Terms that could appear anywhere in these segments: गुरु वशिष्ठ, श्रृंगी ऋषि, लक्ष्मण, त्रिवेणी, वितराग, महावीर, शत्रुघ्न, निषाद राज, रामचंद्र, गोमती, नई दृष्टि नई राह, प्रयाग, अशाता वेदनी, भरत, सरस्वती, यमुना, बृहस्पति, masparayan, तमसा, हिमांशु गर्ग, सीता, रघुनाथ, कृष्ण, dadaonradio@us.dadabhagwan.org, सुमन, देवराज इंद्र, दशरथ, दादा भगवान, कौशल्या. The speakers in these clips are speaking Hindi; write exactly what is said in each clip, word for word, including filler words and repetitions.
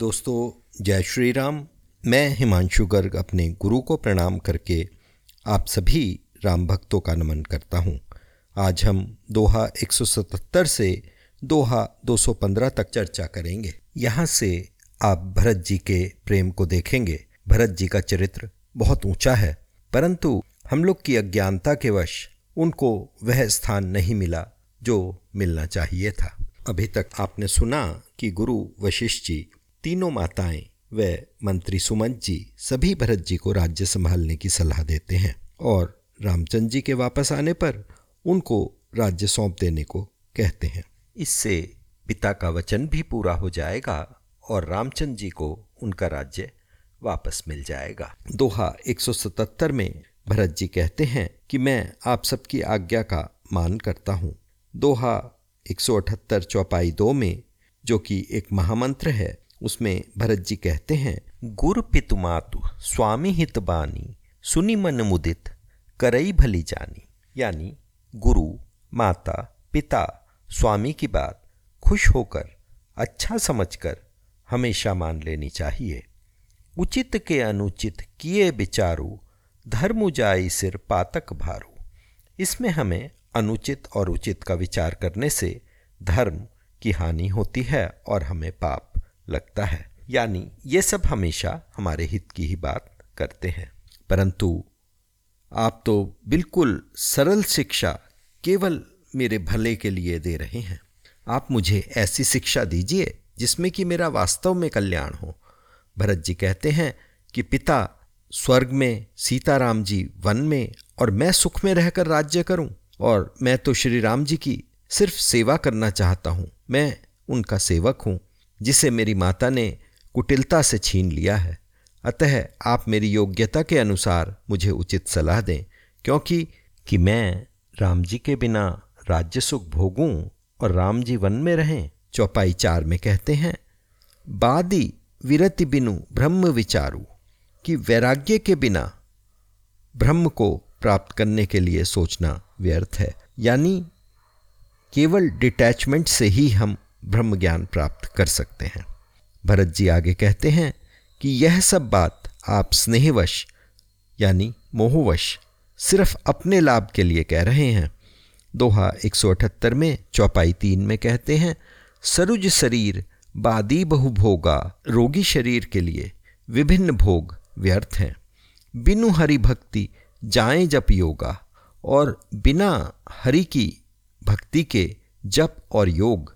दोस्तों जय श्री राम। मैं हिमांशु गर्ग अपने गुरु को प्रणाम करके आप सभी राम भक्तों का नमन करता हूँ। आज हम दोहा एक सौ सतहत्तर से दोहा दो सौ पंद्रह तक चर्चा करेंगे। यहाँ से आप भरत जी के प्रेम को देखेंगे। भरत जी का चरित्र बहुत ऊंचा है, परंतु हम लोग की अज्ञानता के वश उनको वह स्थान नहीं मिला जो मिलना चाहिए था। अभी तक आपने सुना कि गुरु वशिष्ठ जी, तीनों माताएं व मंत्री सुमन जी सभी भरत जी को राज्य संभालने की सलाह देते हैं और रामचंद्र जी के वापस आने पर उनको राज्य सौंप देने को कहते हैं। इससे पिता का वचन भी पूरा हो जाएगा और रामचंद्र जी को उनका राज्य वापस मिल जाएगा। दोहा एक सौ सतहत्तर में भरत जी कहते हैं कि मैं आप सबकी आज्ञा का मान करता हूँ। दोहा एक सौ अठहत्तर चौपाई दो में, जो कि एक महामंत्र है, उसमें भरत जी कहते हैं, गुरु पितु मातु स्वामी हित बानी, सुनि मन मुदित करई भली जानी। यानी गुरु, माता, पिता, स्वामी की बात खुश होकर, अच्छा समझकर हमेशा मान लेनी चाहिए। उचित के अनुचित किए विचारू, धर्म जाई सिर पातक भारू। इसमें हमें अनुचित और उचित का विचार करने से धर्म की हानि होती है और हमें पाप लगता है। यानी ये सब हमेशा हमारे हित की ही बात करते हैं। परंतु आप तो बिल्कुल सरल शिक्षा केवल मेरे भले के लिए दे रहे हैं। आप मुझे ऐसी शिक्षा दीजिए जिसमें कि मेरा वास्तव में कल्याण हो। भरत जी कहते हैं कि पिता स्वर्ग में, सीताराम जी वन में, और मैं सुख में रहकर राज्य करूं, और मैं तो श्री राम जी की सिर्फ सेवा करना चाहता हूं। मैं उनका सेवक हूं जिसे मेरी माता ने कुटिलता से छीन लिया है। अतः आप मेरी योग्यता के अनुसार मुझे उचित सलाह दें, क्योंकि कि मैं राम जी के बिना राज्य सुख भोगूं और राम जी वन में रहें। चौपाई चार में कहते हैं, बादी विरति बिनु ब्रह्म विचारू, कि वैराग्य के बिना ब्रह्म को प्राप्त करने के लिए सोचना व्यर्थ है। यानी केवल डिटैचमेंट से ही हम ब्रह्म ज्ञान प्राप्त कर सकते हैं। भरत जी आगे कहते हैं कि यह सब बात आप स्नेहवश यानी मोहवश सिर्फ अपने लाभ के लिए कह रहे हैं। दोहा एक सौ अठहत्तर में चौपाई तीन में कहते हैं, सरुज शरीर बादी बहु भोगा, रोगी शरीर के लिए विभिन्न भोग व्यर्थ हैं। बिनु हरि भक्ति जाए जप योगा, और बिना हरि की भक्ति के जप और योग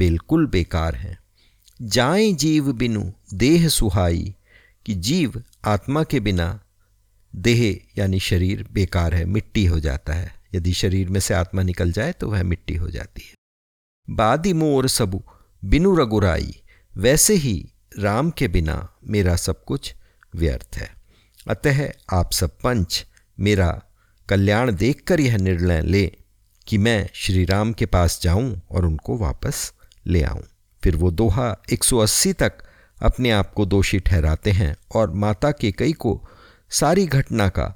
बिल्कुल बेकार हैं। जाए जीव बिनु देह सुहाई, कि जीव आत्मा के बिना देह यानी शरीर बेकार है, मिट्टी हो जाता है। यदि शरीर में से आत्मा निकल जाए तो वह मिट्टी हो जाती है। बादी मोर सबु बिनु रघुराई, वैसे ही राम के बिना मेरा सब कुछ व्यर्थ है। अतः आप सब पंच मेरा कल्याण देखकर यह निर्णय ले कि मैं श्री राम के पास जाऊं और उनको वापस ले आऊं। फिर वो दोहा एक सौ अस्सी तक अपने आप को दोषी ठहराते हैं और माता कैकेई को सारी घटना का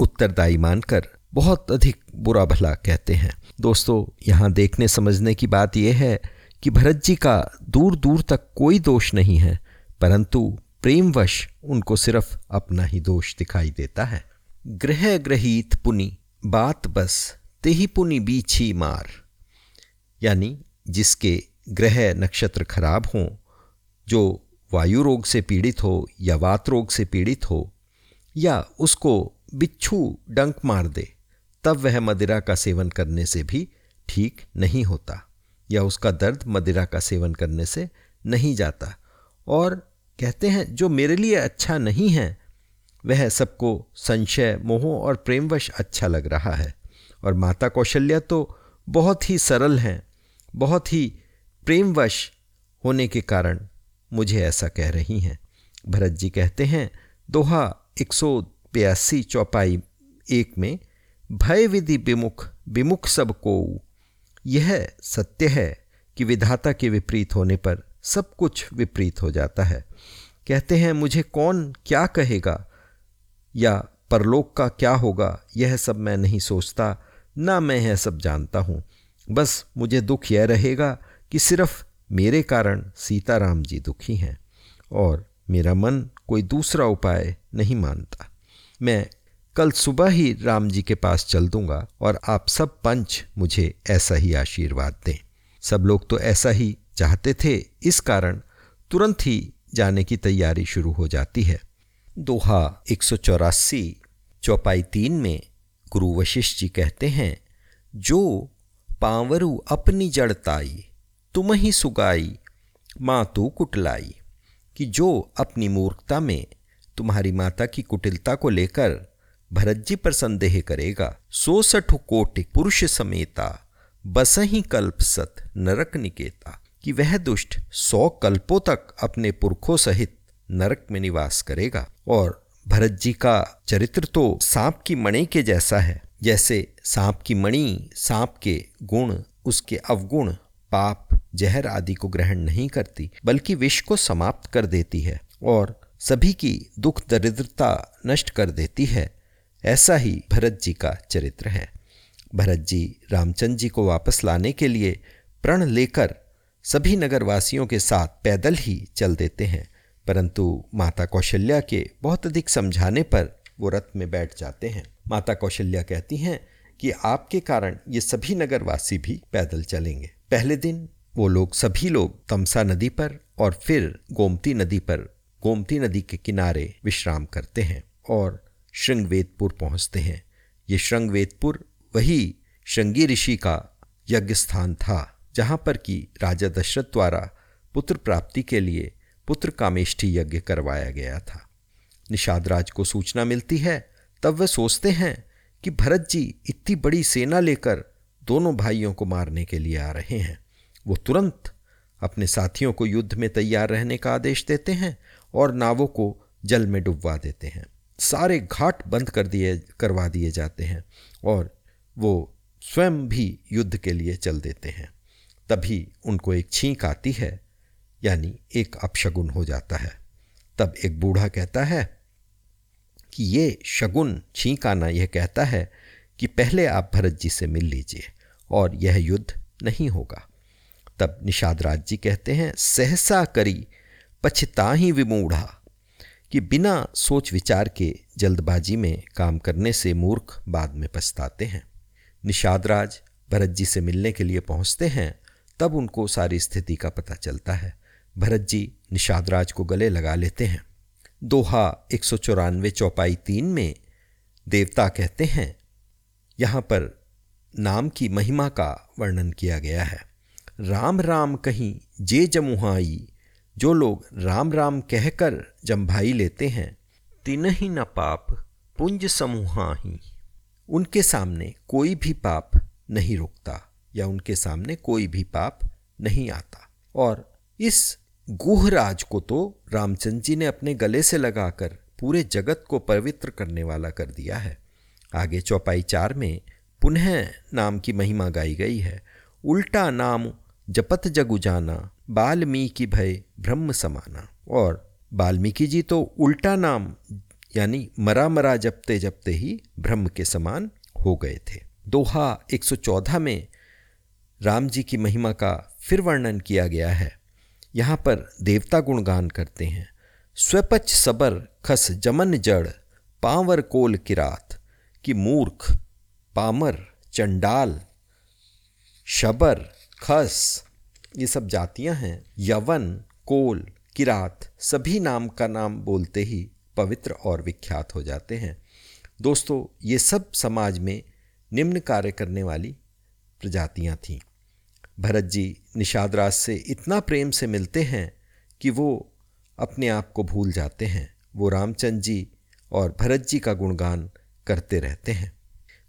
उत्तरदायी मानकर बहुत अधिक बुरा भला कहते हैं। दोस्तों, यहाँ देखने समझने की बात यह है कि भरत जी का दूर दूर तक कोई दोष नहीं है, परंतु प्रेमवश उनको सिर्फ अपना ही दोष दिखाई देता है। ग्रह ग्रहीत पुनि बात बस, तेही पुनि बीछी मार। यानी जिसके ग्रह नक्षत्र खराब हों, जो वायु रोग से पीड़ित हो या वात रोग से पीड़ित हो, या उसको बिच्छू डंक मार दे, तब वह मदिरा का सेवन करने से भी ठीक नहीं होता, या उसका दर्द मदिरा का सेवन करने से नहीं जाता। और कहते हैं, जो मेरे लिए अच्छा नहीं है वह सबको संशय, मोह और प्रेमवश अच्छा लग रहा है। और माता कौशल्या तो बहुत ही सरल हैं, बहुत ही प्रेमवश होने के कारण मुझे ऐसा कह रही हैं। भरत जी कहते हैं दोहा एक सौ बयासी चौपाई एक में, भय विधि विमुख विमुख सबको। यह सत्य है कि विधाता के विपरीत होने पर सब कुछ विपरीत हो जाता है। कहते हैं, मुझे कौन क्या कहेगा या परलोक का क्या होगा, यह सब मैं नहीं सोचता, ना मैं यह सब जानता हूँ। बस मुझे दुख यह रहेगा कि सिर्फ मेरे कारण सीताराम जी दुखी हैं। और मेरा मन कोई दूसरा उपाय नहीं मानता। मैं कल सुबह ही राम जी के पास चल दूंगा और आप सब पंच मुझे ऐसा ही आशीर्वाद दें। सब लोग तो ऐसा ही चाहते थे, इस कारण तुरंत ही जाने की तैयारी शुरू हो जाती है। दोहा एक सौ चौरासी चौपाई तीन में गुरु वशिष्ठ जी कहते हैं, जो पांवरु अपनी जड़ताई तुम ही सुगाई मातू कुटलाई, कि जो अपनी मूर्खता में तुम्हारी माता की कुटिलता को लेकर भरत जी पर संदेह करेगा, सो सठु कोटि पुरुष समेता बस ही कल्प सत नरक निकेता, कि वह दुष्ट सौ कल्पों तक अपने पुरखों सहित नरक में निवास करेगा। और भरत जी का चरित्र तो सांप की मणि के जैसा है। जैसे सांप की मणि सांप के गुण, उसके अवगुण, पाप, जहर आदि को ग्रहण नहीं करती बल्कि विष को समाप्त कर देती है और सभी की दुख दरिद्रता नष्ट कर देती है, ऐसा ही भरत जी का चरित्र है। भरत जी रामचंद्र जी को वापस लाने के लिए प्रण लेकर सभी नगरवासियों के साथ पैदल ही चल देते हैं, परंतु माता कौशल्या के बहुत अधिक समझाने पर वो रथ में बैठ जाते हैं। माता कौशल्या कहती हैं कि आपके कारण ये सभी नगरवासी भी पैदल चलेंगे। पहले दिन वो लोग सभी लोग तमसा नदी पर और फिर गोमती नदी पर गोमती नदी के किनारे विश्राम करते हैं और श्रृंगवेदपुर पहुंचते हैं। ये श्रृंगवेदपुर वही श्रृंगी ऋषि का यज्ञ स्थान था जहाँ पर कि राजा दशरथ द्वारा पुत्र प्राप्ति के लिए पुत्र कामेष्ठी यज्ञ करवाया गया था। निषाद राज को सूचना मिलती है, तब वे सोचते हैं कि भरत जी इतनी बड़ी सेना लेकर दोनों भाइयों को मारने के लिए आ रहे हैं। वो तुरंत अपने साथियों को युद्ध में तैयार रहने का आदेश देते हैं और नावों को जल में डुबवा देते हैं। सारे घाट बंद कर दिए करवा दिए जाते हैं और वो स्वयं भी युद्ध के लिए चल देते हैं। तभी उनको एक छींक आती है, यानी एक अपशगुन हो जाता है। तब एक बूढ़ा कहता है कि ये शगुन छींक आना यह कहता है कि पहले आप भरत जी से मिल लीजिए और यह युद्ध नहीं होगा। तब निषाद राज जी कहते हैं, सहसा करी पछताही विमूढ़ा, कि बिना सोच विचार के जल्दबाजी में काम करने से मूर्ख बाद में पछताते हैं। निषाद राज भरत जी से मिलने के लिए पहुंचते हैं, तब उनको सारी स्थिति का पता चलता है। भरत जी निषाद राज को गले लगा लेते हैं। दोहा एक सौ चौरानवे चौपाई तीन में देवता कहते हैं, यहाँ पर नाम की महिमा का वर्णन किया गया है। राम राम कहीं जे जमुहाई, जो लोग राम राम कहकर जम्भाई लेते हैं, तिनहि न पाप पुंज समूहाही, उनके सामने कोई भी पाप नहीं रुकता या उनके सामने कोई भी पाप नहीं आता। और इस गुहराज को तो रामचंद्र जी ने अपने गले से लगाकर पूरे जगत को पवित्र करने वाला कर दिया है। आगे चौपाई चार में पुनः नाम की महिमा गाई गई है। उल्टा नाम जपत जगु जाना, बाल्मीकि भय ब्रह्म समाना। और बाल्मीकि जी तो उल्टा नाम यानी मरा मरा जपते जपते ही ब्रह्म के समान हो गए थे। दोहा एक सौ चौदह में राम जी की महिमा का फिर वर्णन किया गया है। यहाँ पर देवता गुणगान करते हैं। स्वपच सबर खस जमन जड़ पांवर कोल किरात, कि मूर्ख, पामर, चंडाल, शबर, खस, ये सब जातियाँ हैं। यवन, कोल, किरात, सभी नाम का नाम बोलते ही पवित्र और विख्यात हो जाते हैं। दोस्तों, ये सब समाज में निम्न कार्य करने वाली प्रजातियाँ थीं। भरत जी निषाद राज से इतना प्रेम से मिलते हैं कि वो अपने आप को भूल जाते हैं। वो रामचंद्र जी और भरत जी का गुणगान करते रहते हैं।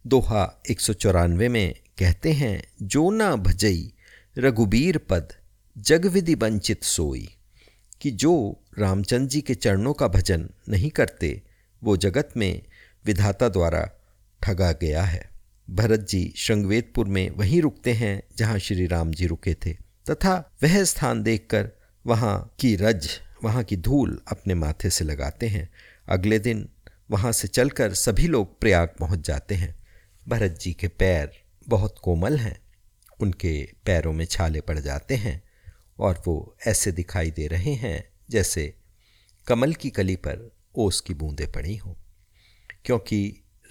दोहा एक सौ चौरानवे में कहते हैं, जो ना भजई रघुबीर पद जगविधि वंचित सोई, कि जो रामचंद्र जी के चरणों का भजन नहीं करते वो जगत में विधाता द्वारा ठगा गया है। भरत जी श्रृंगवेदपुर में वहीं रुकते हैं जहाँ श्री राम जी रुके थे, तथा वह स्थान देखकर वहाँ की रज, वहाँ की धूल अपने माथे से लगाते हैं। अगले दिन वहाँ से चलकर सभी लोग प्रयाग पहुँच जाते हैं। भरत जी के पैर बहुत कोमल हैं, उनके पैरों में छाले पड़ जाते हैं और वो ऐसे दिखाई दे रहे हैं जैसे कमल की कली पर ओस की बूंदें पड़ी हों। क्योंकि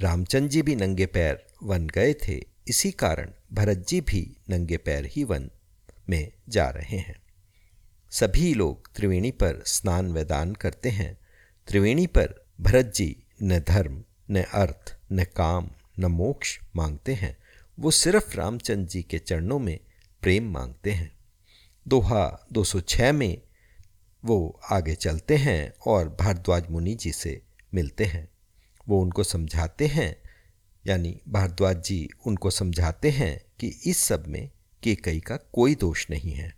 रामचंद्र जी भी नंगे पैर वन गए थे, इसी कारण भरत जी भी नंगे पैर ही वन में जा रहे हैं। सभी लोग त्रिवेणी पर स्नान व दान करते हैं। त्रिवेणी पर भरत जी न धर्म, न अर्थ, न काम, न मोक्ष मांगते हैं। वो सिर्फ रामचंद्र जी के चरणों में प्रेम मांगते हैं। दोहा दो सौ छह में वो आगे चलते हैं और भारद्वाज मुनि जी से मिलते हैं। वो उनको समझाते हैं, यानी भारद्वाज जी उनको समझाते हैं कि इस सब में कैकेई का कोई दोष नहीं है।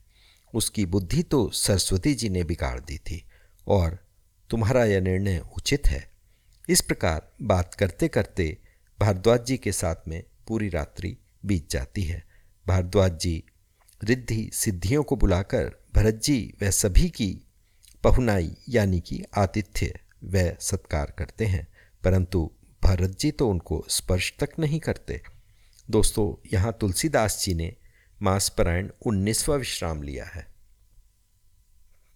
उसकी बुद्धि तो सरस्वती जी ने बिगाड़ दी थी और तुम्हारा यह निर्णय उचित है। इस प्रकार बात करते करते भारद्वाज जी के साथ में पूरी रात्रि बीत जाती है। भारद्वाज जी रिद्धि सिद्धियों को बुलाकर भरत जी व सभी की पहुनाई यानी कि आतिथ्य व सत्कार करते हैं, परंतु भरत जी तो उनको स्पर्श तक नहीं करते। दोस्तों, यहाँ तुलसीदास जी ने मासपरायण उन्नीसवां विश्राम लिया है।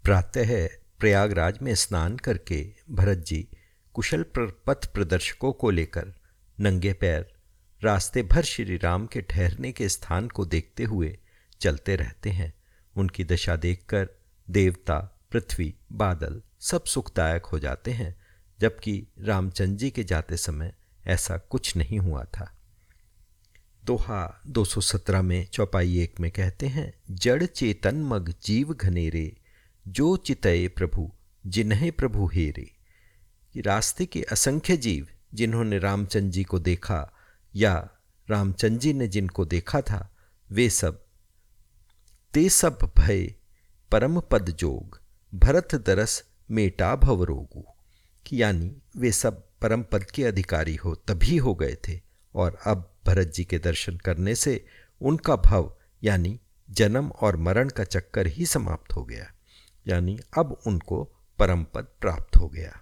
प्रातः प्रयागराज में स्नान करके भरत जी कुशल पथ प्रदर्शकों को लेकर नंगे पैर रास्ते भर श्री राम के ठहरने के स्थान को देखते हुए चलते रहते हैं। उनकी दशा देखकर देवता, पृथ्वी, बादल सब सुखदायक हो जाते हैं, जबकि रामचंद्र जी के जाते समय ऐसा कुछ नहीं हुआ था। दोहा दो सौ सत्रह में चौपाई एक में कहते हैं, जड़ चेतन मग जीव घनेरे, जो चितये प्रभु जिन्हें प्रभु हेरे। रास्ते के असंख्य जीव जिन्होंने रामचंद्र जी को देखा या रामचंद्र जी ने जिनको देखा था, वे सब ते सब भय परम पद जोग, भरत दरस मेटा भवरोगु। यानी वे सब परम पद के अधिकारी हो तभी हो गए थे और अब भरत जी के दर्शन करने से उनका भव यानी जन्म और मरण का चक्कर ही समाप्त हो गया, यानी अब उनको परम पद प्राप्त हो गया।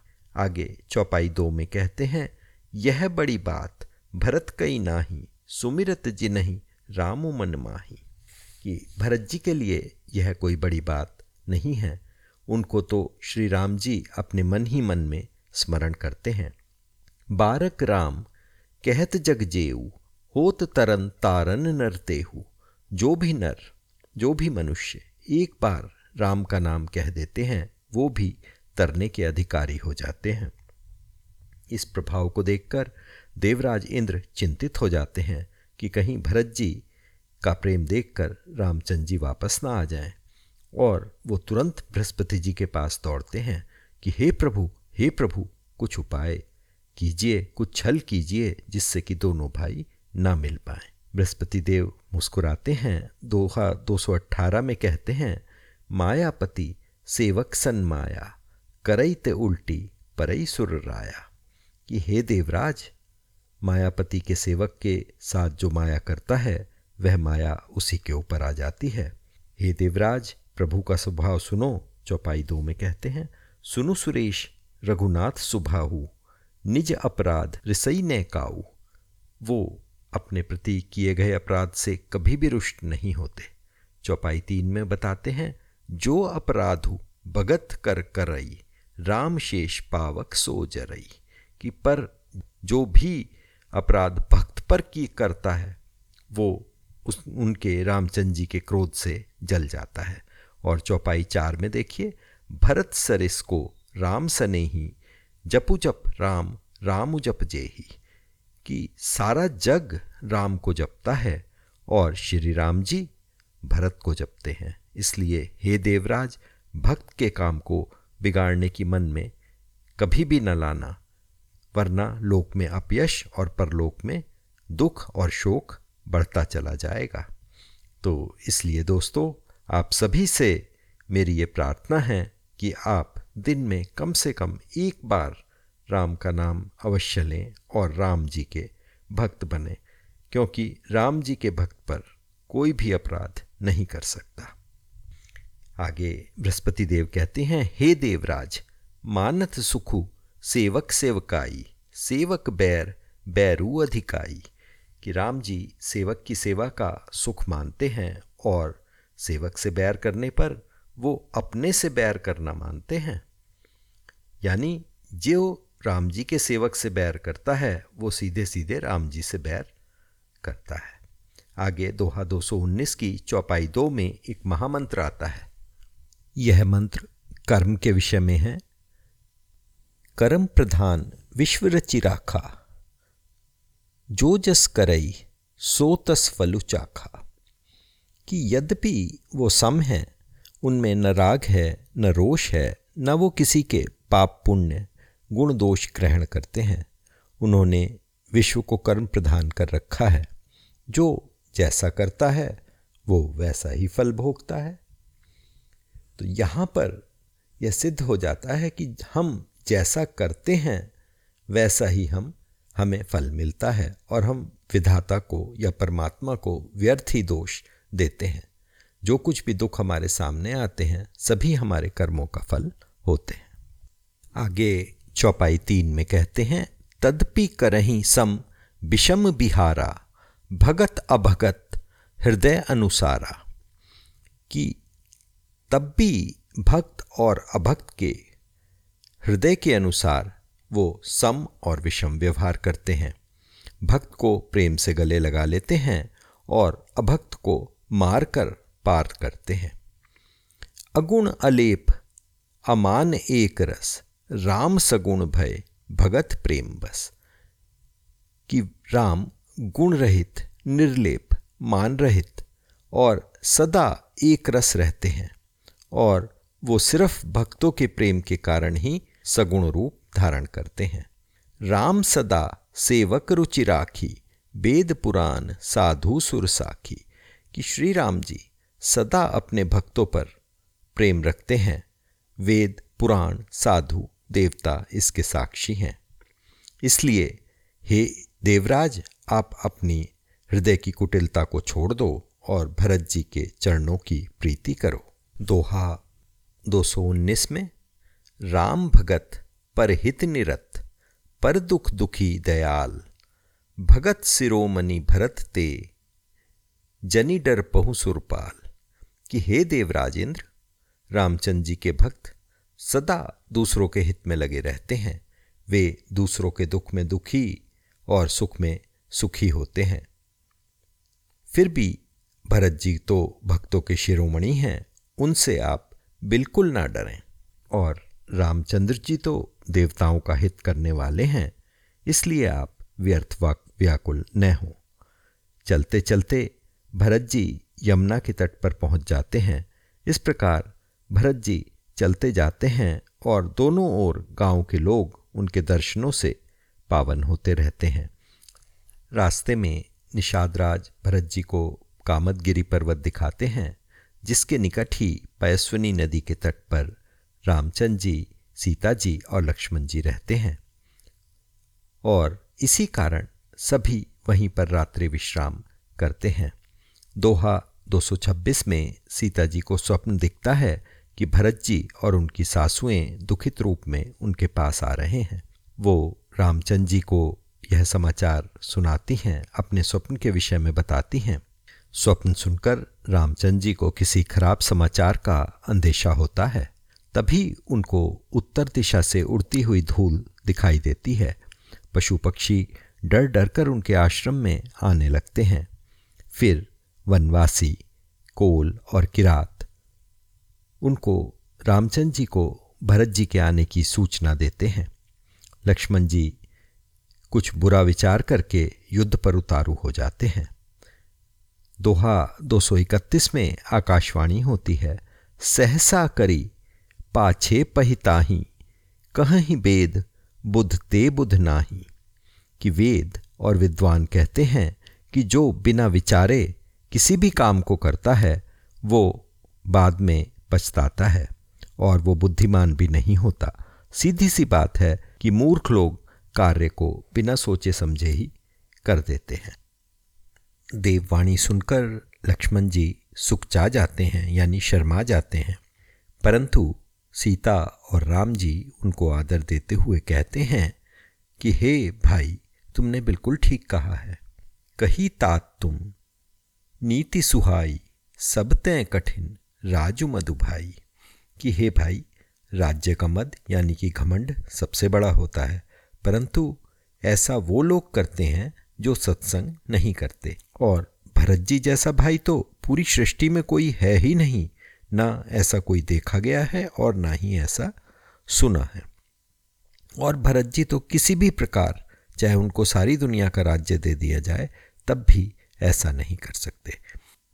आगे चौपाई दो में कहते हैं, यह बड़ी बात भरत कई नाही, सुमिरत जी नहीं रामो मन माही। कि भरत जी के लिए यह कोई बड़ी बात नहीं है, उनको तो श्री राम जी अपने मन ही मन में स्मरण करते हैं। बारक राम कहत जग जेऊ, होत तरन तारन नरतेहु। जो भी नर, जो भी मनुष्य एक बार राम का नाम कह देते हैं, वो भी तरने के अधिकारी हो जाते हैं। इस प्रभाव को देखकर देवराज इंद्र चिंतित हो जाते हैं कि कहीं भरत जी का प्रेम देखकर रामचंद्र जी वापस ना आ जाएं, और वो तुरंत बृहस्पति जी के पास दौड़ते हैं कि हे प्रभु, हे प्रभु, कुछ उपाय कीजिए, कुछ छल कीजिए जिससे कि दोनों भाई ना मिल पाए। बृहस्पति देव मुस्कुराते हैं। दोहा दो सौ अठारह में कहते हैं, मायापति सेवक सन माया, करई ते उल्टी परई सुर राया। कि हे देवराज, मायापति के सेवक के साथ जो माया करता है, वह माया उसी के ऊपर आ जाती है। हे देवराज, प्रभु का स्वभाव सुनो। चौपाई दो में कहते हैं, सुनु सुरेश रघुनाथ सुभाहु, निज अपराध रिसई ने काऊ। वो अपने प्रति किए गए अपराध से कभी भी रुष्ट नहीं होते। चौपाई तीन में बताते हैं, जो अपराधु भगत कर करई, राम शेष पावक सो जरई। कि पर जो भी अपराध भक्त पर की करता है, वो उस उनके रामचंद्र जी के क्रोध से जल जाता है। और चौपाई चार में देखिए, भरत सरिस को राम सने ही, जपु जप राम रामु जप जेही। कि सारा जग राम को जपता है और श्री राम जी भरत को जपते हैं। इसलिए हे देवराज, भक्त के काम को बिगाड़ने की मन में कभी भी न लाना, वरना लोक में अपयश और परलोक में दुख और शोक बढ़ता चला जाएगा। तो इसलिए दोस्तों, आप सभी से मेरी ये प्रार्थना है कि आप दिन में कम से कम एक बार राम का नाम अवश्य लें और राम जी के भक्त बने, क्योंकि राम जी के भक्त पर कोई भी अपराध नहीं कर सकता। आगे बृहस्पति देव कहते हैं, हे देवराज, मानत सुखु सेवक सेवकाई, सेवक बैर बैरू अधिकाई। कि राम जी सेवक की सेवा का सुख मानते हैं और सेवक से बैर करने पर वो अपने से बैर करना मानते हैं। यानी जो राम जी के सेवक से बैर करता है वो सीधे सीधे राम जी से बैर करता है। आगे दोहा दो सौ उन्नीस की चौपाई दो में एक महामंत्र आता है। यह मंत्र कर्म के विषय में है। कर्म प्रधान विश्व रचि राखा, जो जस करई सो तस फलु चाखा। कि यद्यपि वो सम हैं, उनमें न राग है न रोष है, न वो किसी के पाप पुण्य गुण दोष ग्रहण करते हैं। उन्होंने विश्व को कर्म प्रधान कर रखा है। जो जैसा करता है वो वैसा ही फल भोगता है। तो यहाँ पर यह सिद्ध हो जाता है कि हम जैसा करते हैं वैसा ही हम हमें फल मिलता है, और हम विधाता को या परमात्मा को व्यर्थ ही दोष देते हैं। जो कुछ भी दुख हमारे सामने आते हैं सभी हमारे कर्मों का फल होते हैं। आगे चौपाई तीन में कहते हैं, तदपि करहीं सम विषम बिहारा, भगत अभगत हृदय अनुसारा। कि तब भी भक्त और अभक्त के हृदय के अनुसार वो सम और विषम व्यवहार करते हैं। भक्त को प्रेम से गले लगा लेते हैं और अभक्त को मार कर पार करते हैं। अगुण अलेप अमान एक रस, राम सगुण भय भगत प्रेम बस। कि राम गुण रहित निर्लेप मान रहित और सदा एक रस रहते हैं, और वो सिर्फ भक्तों के प्रेम के कारण ही सगुण रूप धारण करते हैं। राम सदा सेवक रुचि राखी, वेद पुराण साधु सुर साखी। कि श्री राम जी सदा अपने भक्तों पर प्रेम रखते हैं। वेद पुराण साधु देवता इसके साक्षी हैं। इसलिए हे देवराज, आप अपनी हृदय की कुटिलता को छोड़ दो और भरत जी के चरणों की प्रीति करो। दोहा दो सौ उन्नीस में राम भगत परहित निरत, पर दुख दुखी दयाल। भगत सिरोमणि भरत ते, जनि डर पहुँ सुरपाल। कि हे देवराज इंद्र, रामचंद्र जी के भक्त सदा दूसरों के हित में लगे रहते हैं। वे दूसरों के दुख में दुखी और सुख में सुखी होते हैं। फिर भी भरत जी तो भक्तों के शिरोमणि हैं, उनसे आप बिल्कुल ना डरें। और रामचंद्र जी तो देवताओं का हित करने वाले हैं, इसलिए आप व्यर्थ व्याकुल न हों। चलते चलते भरत जी यमुना के तट पर पहुंच जाते हैं। इस प्रकार भरत जी चलते जाते हैं और दोनों ओर गांव के लोग उनके दर्शनों से पावन होते रहते हैं। रास्ते में निषाद राज भरत जी को कामतगिरी पर्वत दिखाते हैं, जिसके निकट ही पैस्विनी नदी के तट पर रामचंद्र जी, सीता जी और लक्ष्मण जी रहते हैं, और इसी कारण सभी वहीं पर रात्रि विश्राम करते हैं। दोहा दो सौ छब्बीस में सीता जी को स्वप्न दिखता है कि भरत जी और उनकी सासुएं दुखित रूप में उनके पास आ रहे हैं। वो रामचंद्र जी को यह समाचार सुनाती हैं, अपने स्वप्न के विषय में बताती हैं। स्वप्न सुनकर रामचंद्र जी को किसी खराब समाचार का अंदेशा होता है। तभी उनको उत्तर दिशा से उड़ती हुई धूल दिखाई देती है। पशु पक्षी डर डर कर उनके आश्रम में आने लगते हैं। फिर वनवासी, कोल और किरात उनको रामचंद्र जी को भरत जी के आने की सूचना देते हैं। लक्ष्मण जी कुछ बुरा विचार करके युद्ध पर उतारू हो जाते हैं। दोहा दो सौ इकतीस में आकाशवाणी होती है। सहसा करी पाछे पहिताही, कहहि वेद बुधते बुध नाही। कि वेद और विद्वान कहते हैं कि जो बिना विचारे किसी भी काम को करता है वो बाद में पछताता है, और वो बुद्धिमान भी नहीं होता। सीधी सी बात है कि मूर्ख लोग कार्य को बिना सोचे समझे ही कर देते हैं। देववाणी सुनकर लक्ष्मण जी सुकचा जाते हैं, यानी शर्मा जाते हैं, परंतु सीता और राम जी उनको आदर देते हुए कहते हैं कि हे भाई, तुमने बिल्कुल ठीक कहा है। कही तात तुम नीति सुहाई, सब तय कठिन राजू मधु भाई। कि हे भाई, राज्य का मद यानी कि घमंड सबसे बड़ा होता है, परंतु ऐसा वो लोग करते हैं जो सत्संग नहीं करते। और भरत जी जैसा भाई तो पूरी सृष्टि में कोई है ही नहीं, ना ऐसा कोई देखा गया है और ना ही ऐसा सुना है। और भरत जी तो किसी भी प्रकार, चाहे उनको सारी दुनिया का राज्य दे दिया जाए, तब भी ऐसा नहीं कर सकते।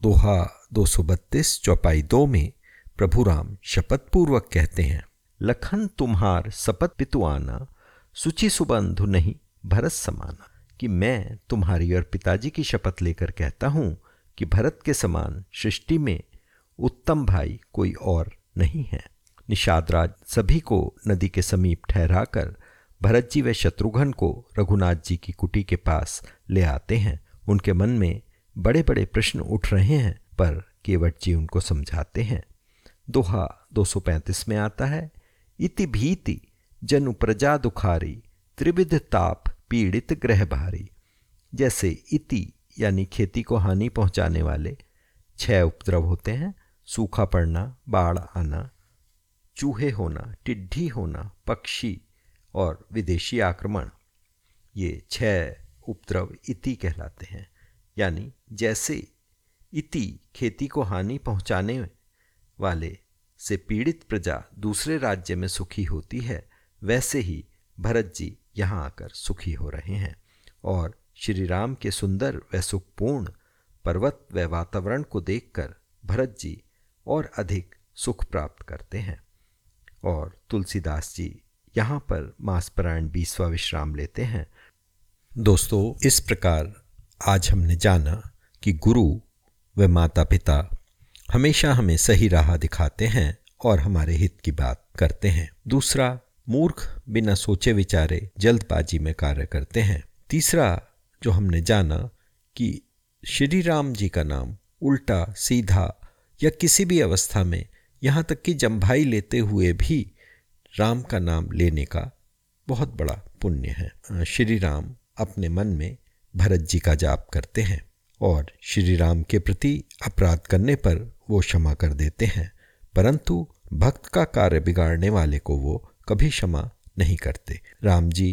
दोहा दो सौ बत्तीस चौपाई दो में प्रभु राम शपथ पूर्वक कहते हैं, लखन तुम्हार शपथ पितुआना, सुचि सुबंधु नहीं भरत समाना। कि मैं तुम्हारी और पिताजी की शपथ लेकर कहता हूँ कि भरत के समान सृष्टि में उत्तम भाई कोई और नहीं है। निषाद राज सभी को नदी के समीप ठहराकर भरत जी व शत्रुघ्न को रघुनाथ जी की कुटी के पास ले आते हैं। उनके मन में बड़े बड़े प्रश्न उठ रहे हैं, पर केवट जी उनको समझाते हैं। दोहा दो सौ पैंतीस में आता है, इति भीति जनु प्रजा दुखारी, त्रिविध ताप पीड़ित ग्रह भारी। जैसे इति यानी खेती को हानि पहुंचाने वाले छह उपद्रव होते हैं, सूखा पड़ना, बाढ़ आना, चूहे होना, टिड्डी होना, पक्षी और विदेशी आक्रमण, ये छह उपद्रव इति कहलाते हैं। यानी जैसे इति खेती को हानि पहुंचाने वाले से पीड़ित प्रजा दूसरे राज्य में सुखी होती है, वैसे ही भरत जी यहाँ आकर सुखी हो रहे हैं और श्री राम के सुंदर व सुखपूर्ण पर्वत व वातावरण को देखकर भरत जी और अधिक सुख प्राप्त करते हैं। और तुलसीदास जी यहाँ पर मासपरायण बीसवा विश्राम लेते हैं। दोस्तों, इस प्रकार आज हमने जाना कि गुरु व माता पिता हमेशा हमें सही राह दिखाते हैं और हमारे हित की बात करते हैं। दूसरा, मूर्ख बिना सोचे विचारे जल्दबाजी में कार्य करते हैं। तीसरा जो हमने जाना कि श्री राम जी का नाम उल्टा सीधा या किसी भी अवस्था में, यहाँ तक कि जम्भाई लेते हुए भी राम का नाम लेने का बहुत बड़ा पुण्य है। श्री राम अपने मन में भरत जी का जाप करते हैं और श्री राम के प्रति अपराध करने पर वो क्षमा कर देते हैं, परंतु भक्त का कार्य बिगाड़ने वाले को वो कभी क्षमा नहीं करते। राम जी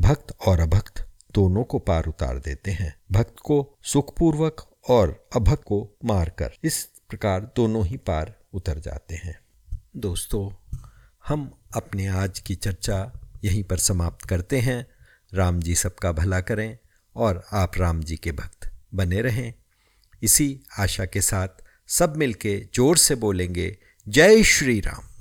भक्त और अभक्त दोनों को पार उतार देते हैं, भक्त को सुखपूर्वक और अभक्त को मारकर। इस प्रकार दोनों ही पार उतर जाते हैं। दोस्तों, हम अपने आज की चर्चा यहीं पर समाप्त करते हैं। राम जी सबका भला करें और आप राम जी के भक्त बने रहें। इसी आशा के साथ सब मिलके जोर से बोलेंगे, जय श्री राम।